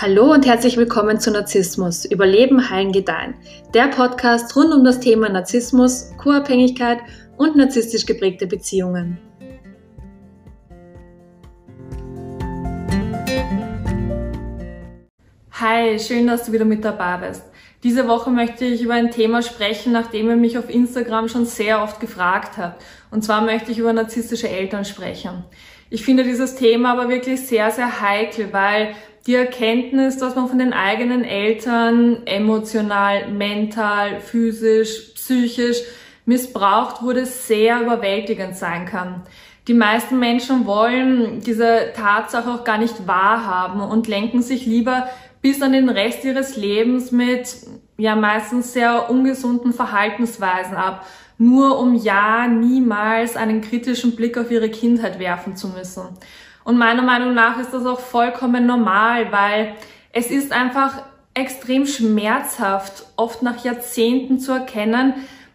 Hallo und herzlich willkommen zu Narzissmus, Überleben, Heilen, Gedeihen. Der Podcast rund um das Thema Narzissmus, Co-Abhängigkeit und narzisstisch geprägte Beziehungen. Hi, schön, dass du wieder mit dabei bist. Diese Woche möchte ich über ein Thema sprechen, nachdem ihr mich auf Instagram schon sehr oft gefragt habt. Und zwar möchte ich über narzisstische Eltern sprechen. Ich finde dieses Thema aber wirklich sehr, sehr heikel, weil die Erkenntnis, dass man von den eigenen Eltern emotional, mental, physisch, psychisch missbraucht wurde, sehr überwältigend sein kann. Die meisten Menschen wollen diese Tatsache auch gar nicht wahrhaben und lenken sich lieber bis an den Rest ihres Lebens mit ja meistens sehr ungesunden Verhaltensweisen ab, nur um ja niemals einen kritischen Blick auf ihre Kindheit werfen zu müssen. Und meiner Meinung nach ist das auch vollkommen normal, weil es ist einfach extrem schmerzhaft, oft nach Jahrzehnten zu erkennen,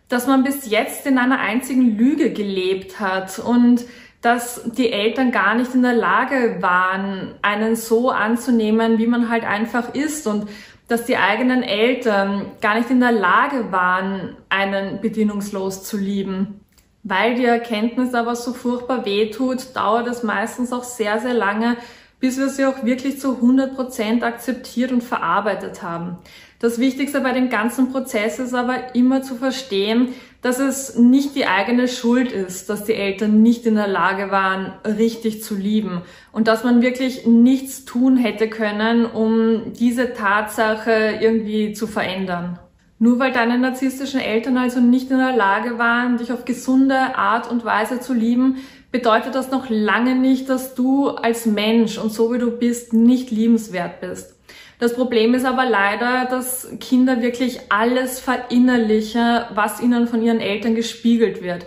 dass man bis jetzt in einer einzigen Lüge gelebt hat und dass die Eltern gar nicht in der Lage waren, einen so anzunehmen, wie man halt einfach ist, und dass die eigenen Eltern gar nicht in der Lage waren, einen bedingungslos zu lieben. Weil die Erkenntnis aber so furchtbar wehtut, dauert es meistens auch sehr, sehr lange, bis wir sie auch wirklich zu 100% akzeptiert und verarbeitet haben. Das Wichtigste bei dem ganzen Prozess ist aber immer zu verstehen, dass es nicht die eigene Schuld ist, dass die Eltern nicht in der Lage waren, richtig zu lieben, und dass man wirklich nichts tun hätte können, um diese Tatsache irgendwie zu verändern. Nur weil deine narzisstischen Eltern also nicht in der Lage waren, dich auf gesunde Art und Weise zu lieben, bedeutet das noch lange nicht, dass du als Mensch und so wie du bist nicht liebenswert bist. Das Problem ist aber leider, dass Kinder wirklich alles verinnerlichen, was ihnen von ihren Eltern gespiegelt wird.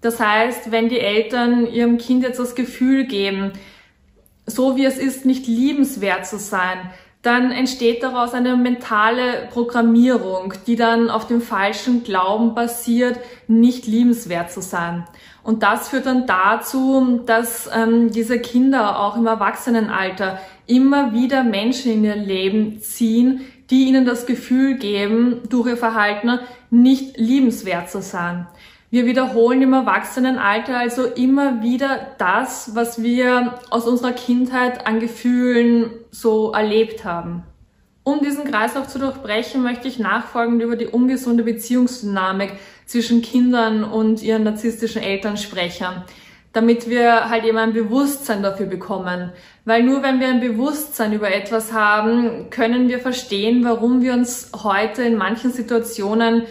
Das heißt, wenn die Eltern ihrem Kind jetzt das Gefühl geben, so wie es ist, nicht liebenswert zu sein, dann entsteht daraus eine mentale Programmierung, die dann auf dem falschen Glauben basiert, nicht liebenswert zu sein. Und das führt dann dazu, dass diese Kinder auch im Erwachsenenalter immer wieder Menschen in ihr Leben ziehen, die ihnen das Gefühl geben, durch ihr Verhalten nicht liebenswert zu sein. Wir wiederholen im Erwachsenenalter also immer wieder das, was wir aus unserer Kindheit an Gefühlen so erlebt haben. Um diesen Kreislauf zu durchbrechen, möchte ich nachfolgend über die ungesunde Beziehungsdynamik zwischen Kindern und ihren narzisstischen Eltern sprechen, damit wir halt eben ein Bewusstsein dafür bekommen. Weil nur wenn wir ein Bewusstsein über etwas haben, können wir verstehen, warum wir uns heute in manchen Situationen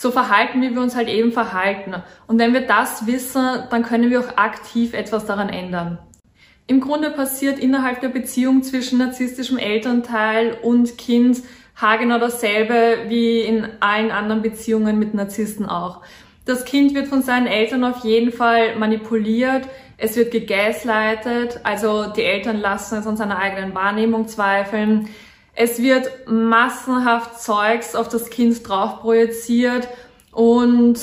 so verhalten, wie wir uns halt eben verhalten. Und wenn wir das wissen, dann können wir auch aktiv etwas daran ändern. Im Grunde passiert innerhalb der Beziehung zwischen narzisstischem Elternteil und Kind haargenau dasselbe wie in allen anderen Beziehungen mit Narzissten auch. Das Kind wird von seinen Eltern auf jeden Fall manipuliert, es wird gegaslightet, also die Eltern lassen es an seiner eigenen Wahrnehmung zweifeln. Es wird massenhaft Zeugs auf das Kind drauf projiziert und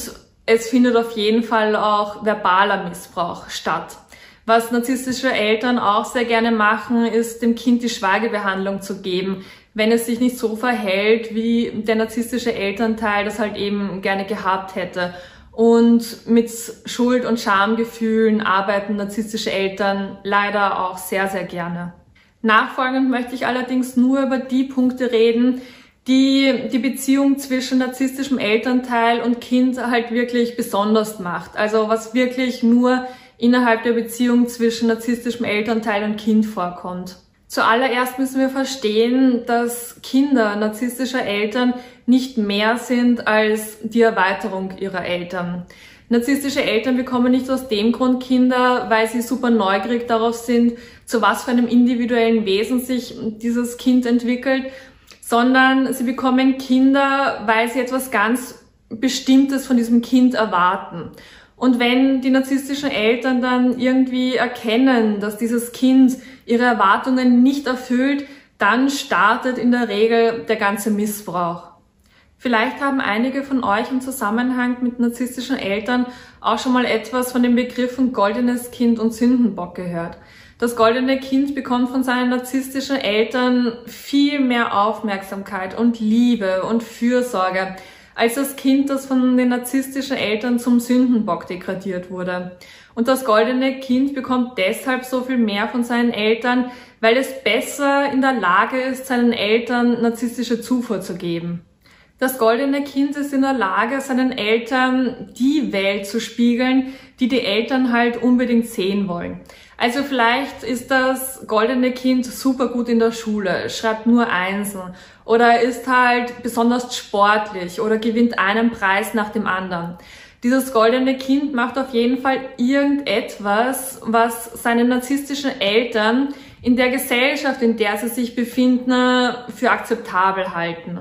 es findet auf jeden Fall auch verbaler Missbrauch statt. Was narzisstische Eltern auch sehr gerne machen, ist, dem Kind die Schweigebehandlung zu geben, wenn es sich nicht so verhält, wie der narzisstische Elternteil das halt eben gerne gehabt hätte. Und mit Schuld- und Schamgefühlen arbeiten narzisstische Eltern leider auch sehr, sehr gerne. Nachfolgend möchte ich allerdings nur über die Punkte reden, die die Beziehung zwischen narzisstischem Elternteil und Kind halt wirklich besonders macht. Also was wirklich nur innerhalb der Beziehung zwischen narzisstischem Elternteil und Kind vorkommt. Zuallererst müssen wir verstehen, dass Kinder narzisstischer Eltern nicht mehr sind als die Erweiterung ihrer Eltern. Narzisstische Eltern bekommen nicht aus dem Grund Kinder, weil sie super neugierig darauf sind, zu was für einem individuellen Wesen sich dieses Kind entwickelt, sondern sie bekommen Kinder, weil sie etwas ganz Bestimmtes von diesem Kind erwarten. Und wenn die narzisstischen Eltern dann irgendwie erkennen, dass dieses Kind ihre Erwartungen nicht erfüllt, dann startet in der Regel der ganze Missbrauch. Vielleicht haben einige von euch im Zusammenhang mit narzisstischen Eltern auch schon mal etwas von den Begriffen goldenes Kind und Sündenbock gehört. Das goldene Kind bekommt von seinen narzisstischen Eltern viel mehr Aufmerksamkeit und Liebe und Fürsorge als das Kind, das von den narzisstischen Eltern zum Sündenbock degradiert wurde. Und das goldene Kind bekommt deshalb so viel mehr von seinen Eltern, weil es besser in der Lage ist, seinen Eltern narzisstische Zufuhr zu geben. Das goldene Kind ist in der Lage, seinen Eltern die Welt zu spiegeln, die die Eltern halt unbedingt sehen wollen. Also vielleicht ist das goldene Kind super gut in der Schule, schreibt nur Einsen oder ist halt besonders sportlich oder gewinnt einen Preis nach dem anderen. Dieses goldene Kind macht auf jeden Fall irgendetwas, was seine narzisstischen Eltern in der Gesellschaft, in der sie sich befinden, für akzeptabel halten.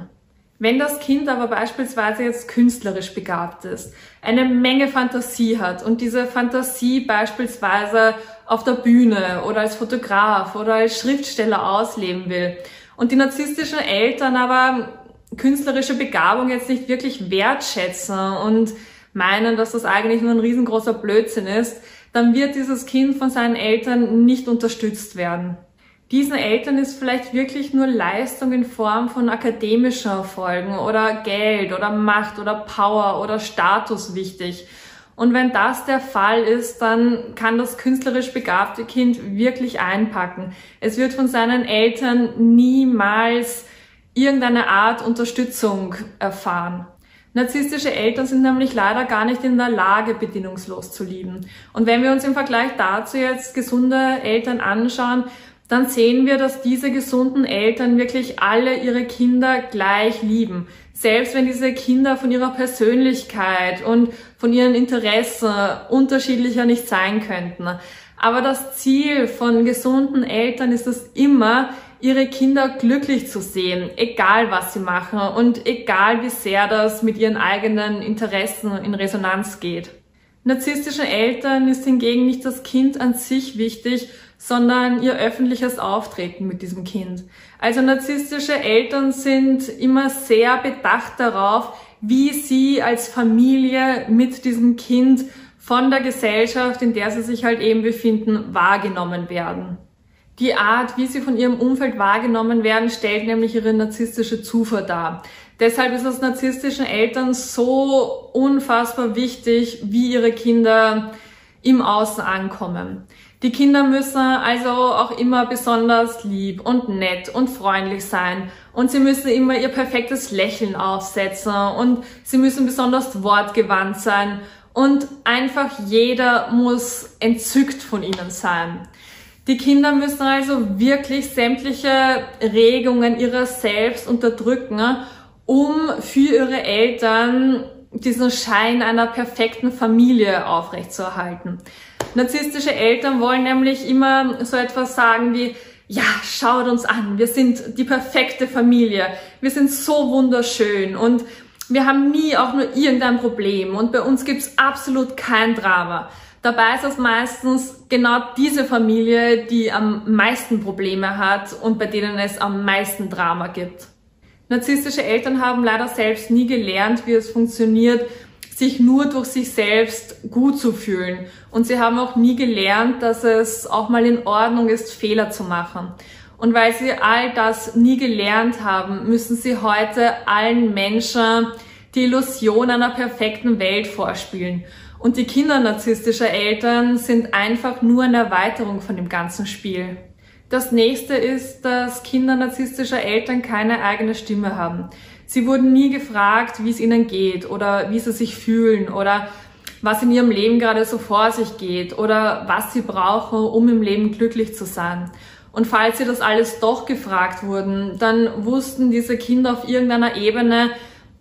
Wenn das Kind aber beispielsweise jetzt künstlerisch begabt ist, eine Menge Fantasie hat und diese Fantasie beispielsweise auf der Bühne oder als Fotograf oder als Schriftsteller ausleben will und die narzisstischen Eltern aber künstlerische Begabung jetzt nicht wirklich wertschätzen und meinen, dass das eigentlich nur ein riesengroßer Blödsinn ist, dann wird dieses Kind von seinen Eltern nicht unterstützt werden. Diesen Eltern ist vielleicht wirklich nur Leistung in Form von akademischen Erfolgen oder Geld oder Macht oder Power oder Status wichtig. Und wenn das der Fall ist, dann kann das künstlerisch begabte Kind wirklich einpacken. Es wird von seinen Eltern niemals irgendeine Art Unterstützung erfahren. Narzisstische Eltern sind nämlich leider gar nicht in der Lage, bedingungslos zu lieben. Und wenn wir uns im Vergleich dazu jetzt gesunde Eltern anschauen, dann sehen wir, dass diese gesunden Eltern wirklich alle ihre Kinder gleich lieben. Selbst wenn diese Kinder von ihrer Persönlichkeit und von ihren Interessen unterschiedlicher nicht sein könnten. Aber das Ziel von gesunden Eltern ist es immer, ihre Kinder glücklich zu sehen, egal was sie machen und egal wie sehr das mit ihren eigenen Interessen in Resonanz geht. Narzisstischen Eltern ist hingegen nicht das Kind an sich wichtig, sondern ihr öffentliches Auftreten mit diesem Kind. Also narzisstische Eltern sind immer sehr bedacht darauf, wie sie als Familie mit diesem Kind von der Gesellschaft, in der sie sich halt eben befinden, wahrgenommen werden. Die Art, wie sie von ihrem Umfeld wahrgenommen werden, stellt nämlich ihre narzisstische Zufuhr dar. Deshalb ist es narzisstischen Eltern so unfassbar wichtig, wie ihre Kinder im Außen ankommen. Die Kinder müssen also auch immer besonders lieb und nett und freundlich sein und sie müssen immer ihr perfektes Lächeln aufsetzen und sie müssen besonders wortgewandt sein und einfach jeder muss entzückt von ihnen sein. Die Kinder müssen also wirklich sämtliche Regungen ihrer selbst unterdrücken, um für ihre Eltern diesen Schein einer perfekten Familie aufrechtzuerhalten. Narzisstische Eltern wollen nämlich immer so etwas sagen wie, ja, schaut uns an, wir sind die perfekte Familie, wir sind so wunderschön und wir haben nie auch nur irgendein Problem und bei uns gibt's absolut kein Drama. Dabei ist es meistens genau diese Familie, die am meisten Probleme hat und bei denen es am meisten Drama gibt. Narzisstische Eltern haben leider selbst nie gelernt, wie es funktioniert, sich nur durch sich selbst gut zu fühlen. Und sie haben auch nie gelernt, dass es auch mal in Ordnung ist, Fehler zu machen. Und weil sie all das nie gelernt haben, müssen sie heute allen Menschen die Illusion einer perfekten Welt vorspielen. Und die Kinder narzisstischer Eltern sind einfach nur eine Erweiterung von dem ganzen Spiel. Das nächste ist, dass Kinder narzisstischer Eltern keine eigene Stimme haben. Sie wurden nie gefragt, wie es ihnen geht oder wie sie sich fühlen oder was in ihrem Leben gerade so vor sich geht oder was sie brauchen, um im Leben glücklich zu sein. Und falls sie das alles doch gefragt wurden, dann wussten diese Kinder auf irgendeiner Ebene,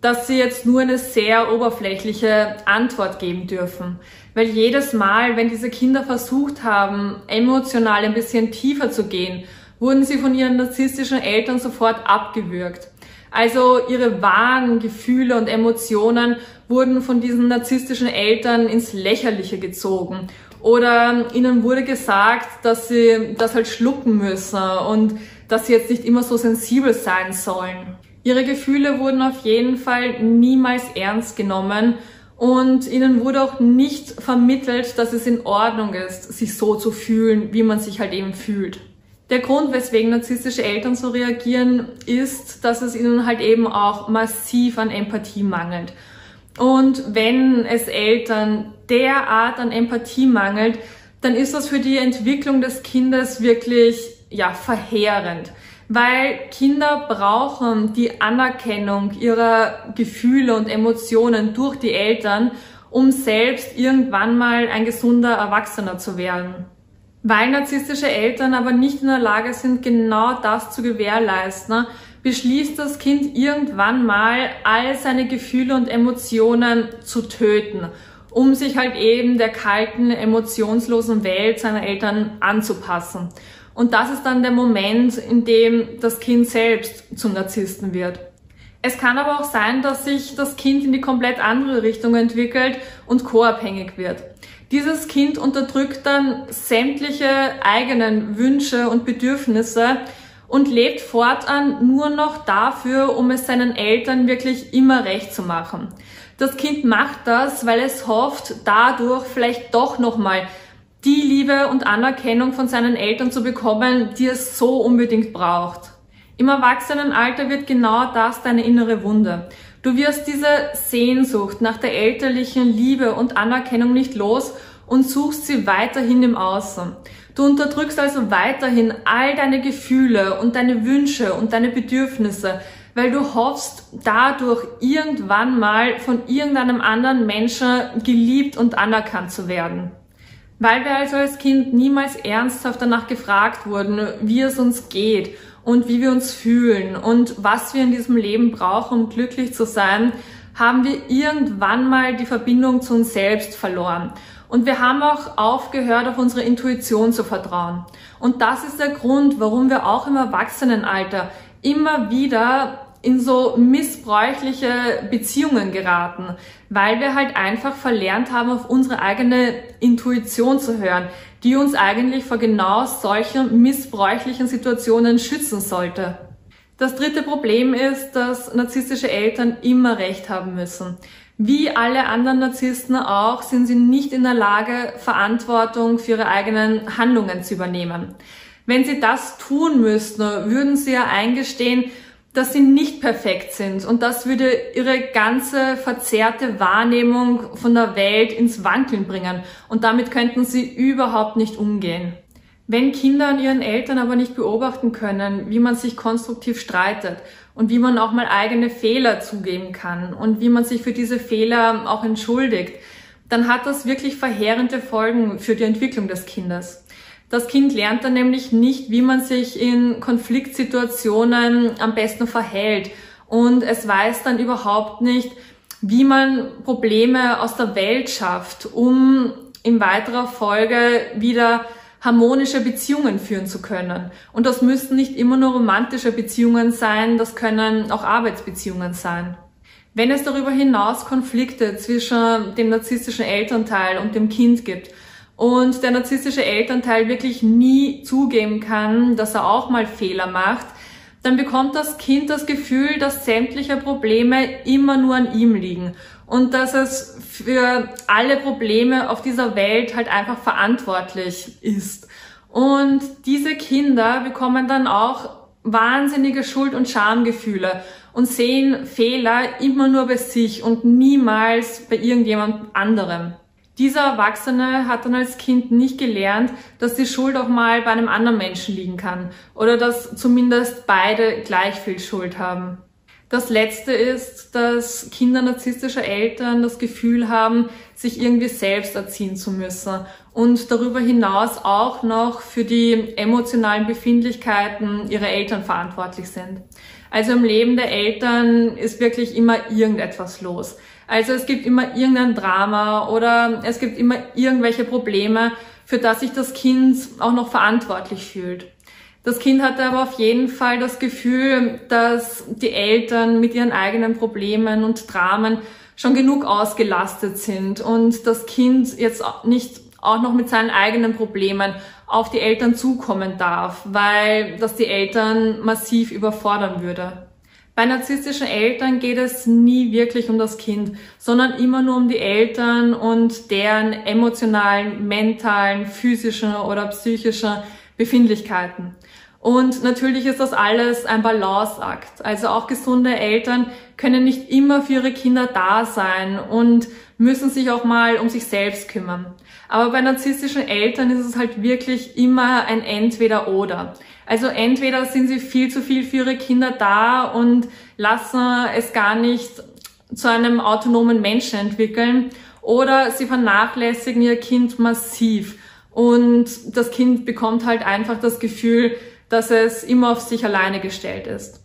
dass sie jetzt nur eine sehr oberflächliche Antwort geben dürfen. Weil jedes Mal, wenn diese Kinder versucht haben, emotional ein bisschen tiefer zu gehen, wurden sie von ihren narzisstischen Eltern sofort abgewürgt. Also ihre wahren Gefühle und Emotionen wurden von diesen narzisstischen Eltern ins Lächerliche gezogen. Oder ihnen wurde gesagt, dass sie das halt schlucken müssen und dass sie jetzt nicht immer so sensibel sein sollen. Ihre Gefühle wurden auf jeden Fall niemals ernst genommen und ihnen wurde auch nicht vermittelt, dass es in Ordnung ist, sich so zu fühlen, wie man sich halt eben fühlt. Der Grund, weswegen narzisstische Eltern so reagieren, ist, dass es ihnen halt eben auch massiv an Empathie mangelt. Und wenn es Eltern derart an Empathie mangelt, dann ist das für die Entwicklung des Kindes wirklich, ja, verheerend. Weil Kinder brauchen die Anerkennung ihrer Gefühle und Emotionen durch die Eltern, um selbst irgendwann mal ein gesunder Erwachsener zu werden. Weil narzisstische Eltern aber nicht in der Lage sind, genau das zu gewährleisten, beschließt das Kind irgendwann mal, all seine Gefühle und Emotionen zu töten, um sich halt eben der kalten, emotionslosen Welt seiner Eltern anzupassen. Und das ist dann der Moment, in dem das Kind selbst zum Narzissten wird. Es kann aber auch sein, dass sich das Kind in die komplett andere Richtung entwickelt und co-abhängig wird. Dieses Kind unterdrückt dann sämtliche eigenen Wünsche und Bedürfnisse und lebt fortan nur noch dafür, um es seinen Eltern wirklich immer recht zu machen. Das Kind macht das, weil es hofft, dadurch vielleicht doch nochmal die Liebe und Anerkennung von seinen Eltern zu bekommen, die es so unbedingt braucht. Im Erwachsenenalter wird genau das deine innere Wunde. Du wirst diese Sehnsucht nach der elterlichen Liebe und Anerkennung nicht los und suchst sie weiterhin im Außen. Du unterdrückst also weiterhin all deine Gefühle und deine Wünsche und deine Bedürfnisse, weil du hoffst, dadurch irgendwann mal von irgendeinem anderen Menschen geliebt und anerkannt zu werden. Weil wir also als Kind niemals ernsthaft danach gefragt wurden, wie es uns geht und wie wir uns fühlen und was wir in diesem Leben brauchen, um glücklich zu sein, haben wir irgendwann mal die Verbindung zu uns selbst verloren. Und wir haben auch aufgehört, auf unsere Intuition zu vertrauen. Und das ist der Grund, warum wir auch im Erwachsenenalter immer wieder in so missbräuchliche Beziehungen geraten, weil wir halt einfach verlernt haben, auf unsere eigene Intuition zu hören, die uns eigentlich vor genau solchen missbräuchlichen Situationen schützen sollte. Das dritte Problem ist, dass narzisstische Eltern immer Recht haben müssen. Wie alle anderen Narzissten auch, sind sie nicht in der Lage, Verantwortung für ihre eigenen Handlungen zu übernehmen. Wenn sie das tun müssten, würden sie ja eingestehen, dass sie nicht perfekt sind, und das würde ihre ganze verzerrte Wahrnehmung von der Welt ins Wankeln bringen, und damit könnten sie überhaupt nicht umgehen. Wenn Kinder an ihren Eltern aber nicht beobachten können, wie man sich konstruktiv streitet und wie man auch mal eigene Fehler zugeben kann und wie man sich für diese Fehler auch entschuldigt, dann hat das wirklich verheerende Folgen für die Entwicklung des Kindes. Das Kind lernt dann nämlich nicht, wie man sich in Konfliktsituationen am besten verhält, und es weiß dann überhaupt nicht, wie man Probleme aus der Welt schafft, um in weiterer Folge wieder harmonische Beziehungen führen zu können. Und das müssen nicht immer nur romantische Beziehungen sein, das können auch Arbeitsbeziehungen sein. Wenn es darüber hinaus Konflikte zwischen dem narzisstischen Elternteil und dem Kind gibt, und der narzisstische Elternteil wirklich nie zugeben kann, dass er auch mal Fehler macht, dann bekommt das Kind das Gefühl, dass sämtliche Probleme immer nur an ihm liegen und dass es für alle Probleme auf dieser Welt halt einfach verantwortlich ist. Und diese Kinder bekommen dann auch wahnsinnige Schuld- und Schamgefühle und sehen Fehler immer nur bei sich und niemals bei irgendjemand anderem. Dieser Erwachsene hat dann als Kind nicht gelernt, dass die Schuld auch mal bei einem anderen Menschen liegen kann oder dass zumindest beide gleich viel Schuld haben. Das Letzte ist, dass Kinder narzisstischer Eltern das Gefühl haben, sich irgendwie selbst erziehen zu müssen und darüber hinaus auch noch für die emotionalen Befindlichkeiten ihrer Eltern verantwortlich sind. Also im Leben der Eltern ist wirklich immer irgendetwas los. Also es gibt immer irgendein Drama oder es gibt immer irgendwelche Probleme, für das sich das Kind auch noch verantwortlich fühlt. Das Kind hat aber auf jeden Fall das Gefühl, dass die Eltern mit ihren eigenen Problemen und Dramen schon genug ausgelastet sind und das Kind jetzt nicht auch noch mit seinen eigenen Problemen auf die Eltern zukommen darf, weil das die Eltern massiv überfordern würde. Bei narzisstischen Eltern geht es nie wirklich um das Kind, sondern immer nur um die Eltern und deren emotionalen, mentalen, physischen oder psychischen Befindlichkeiten. Und natürlich ist das alles ein Balanceakt. Also auch gesunde Eltern können nicht immer für ihre Kinder da sein und müssen sich auch mal um sich selbst kümmern. Aber bei narzisstischen Eltern ist es halt wirklich immer ein Entweder-Oder. Also entweder sind sie viel zu viel für ihre Kinder da und lassen es gar nicht zu einem autonomen Menschen entwickeln, oder sie vernachlässigen ihr Kind massiv und das Kind bekommt halt einfach das Gefühl, dass es immer auf sich alleine gestellt ist.